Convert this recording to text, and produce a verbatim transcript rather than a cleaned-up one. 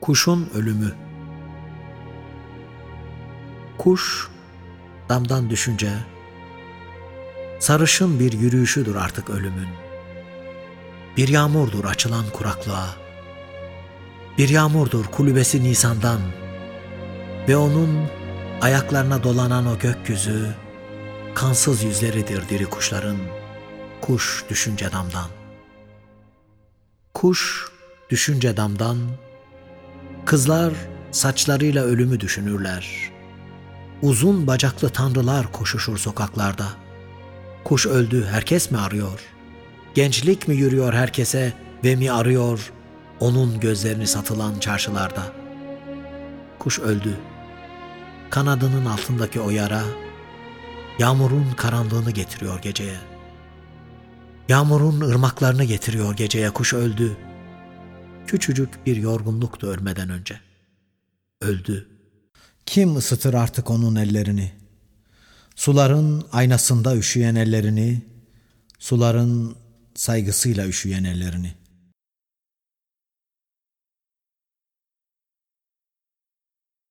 Kuşun Ölümü. Kuş, damdan düşünce, sarışın bir yürüyüşüdür artık ölümün. Bir yağmurdur açılan kuraklığa, bir yağmurdur kulübesi nisandan ve onun ayaklarına dolanan o gökyüzü, kansız yüzleridir diri kuşların, kuş düşünce damdan. Kuş düşünce damdan, kızlar saçlarıyla ölümü düşünürler. Uzun bacaklı tanrılar koşuşur sokaklarda. Kuş öldü, herkes mi arıyor? Gençlik mi yürüyor herkese ve mi arıyor onun gözlerini satılan çarşılarda? Kuş öldü. Kanadının altındaki o yara, yağmurun karanlığını getiriyor geceye. Yağmurun ırmaklarını getiriyor geceye, kuş öldü. Küçücük bir yorgunluktu ölmeden önce. Öldü. Kim ısıtır artık onun ellerini? Suların aynasında üşüyen ellerini, suların saygısıyla üşüyen ellerini.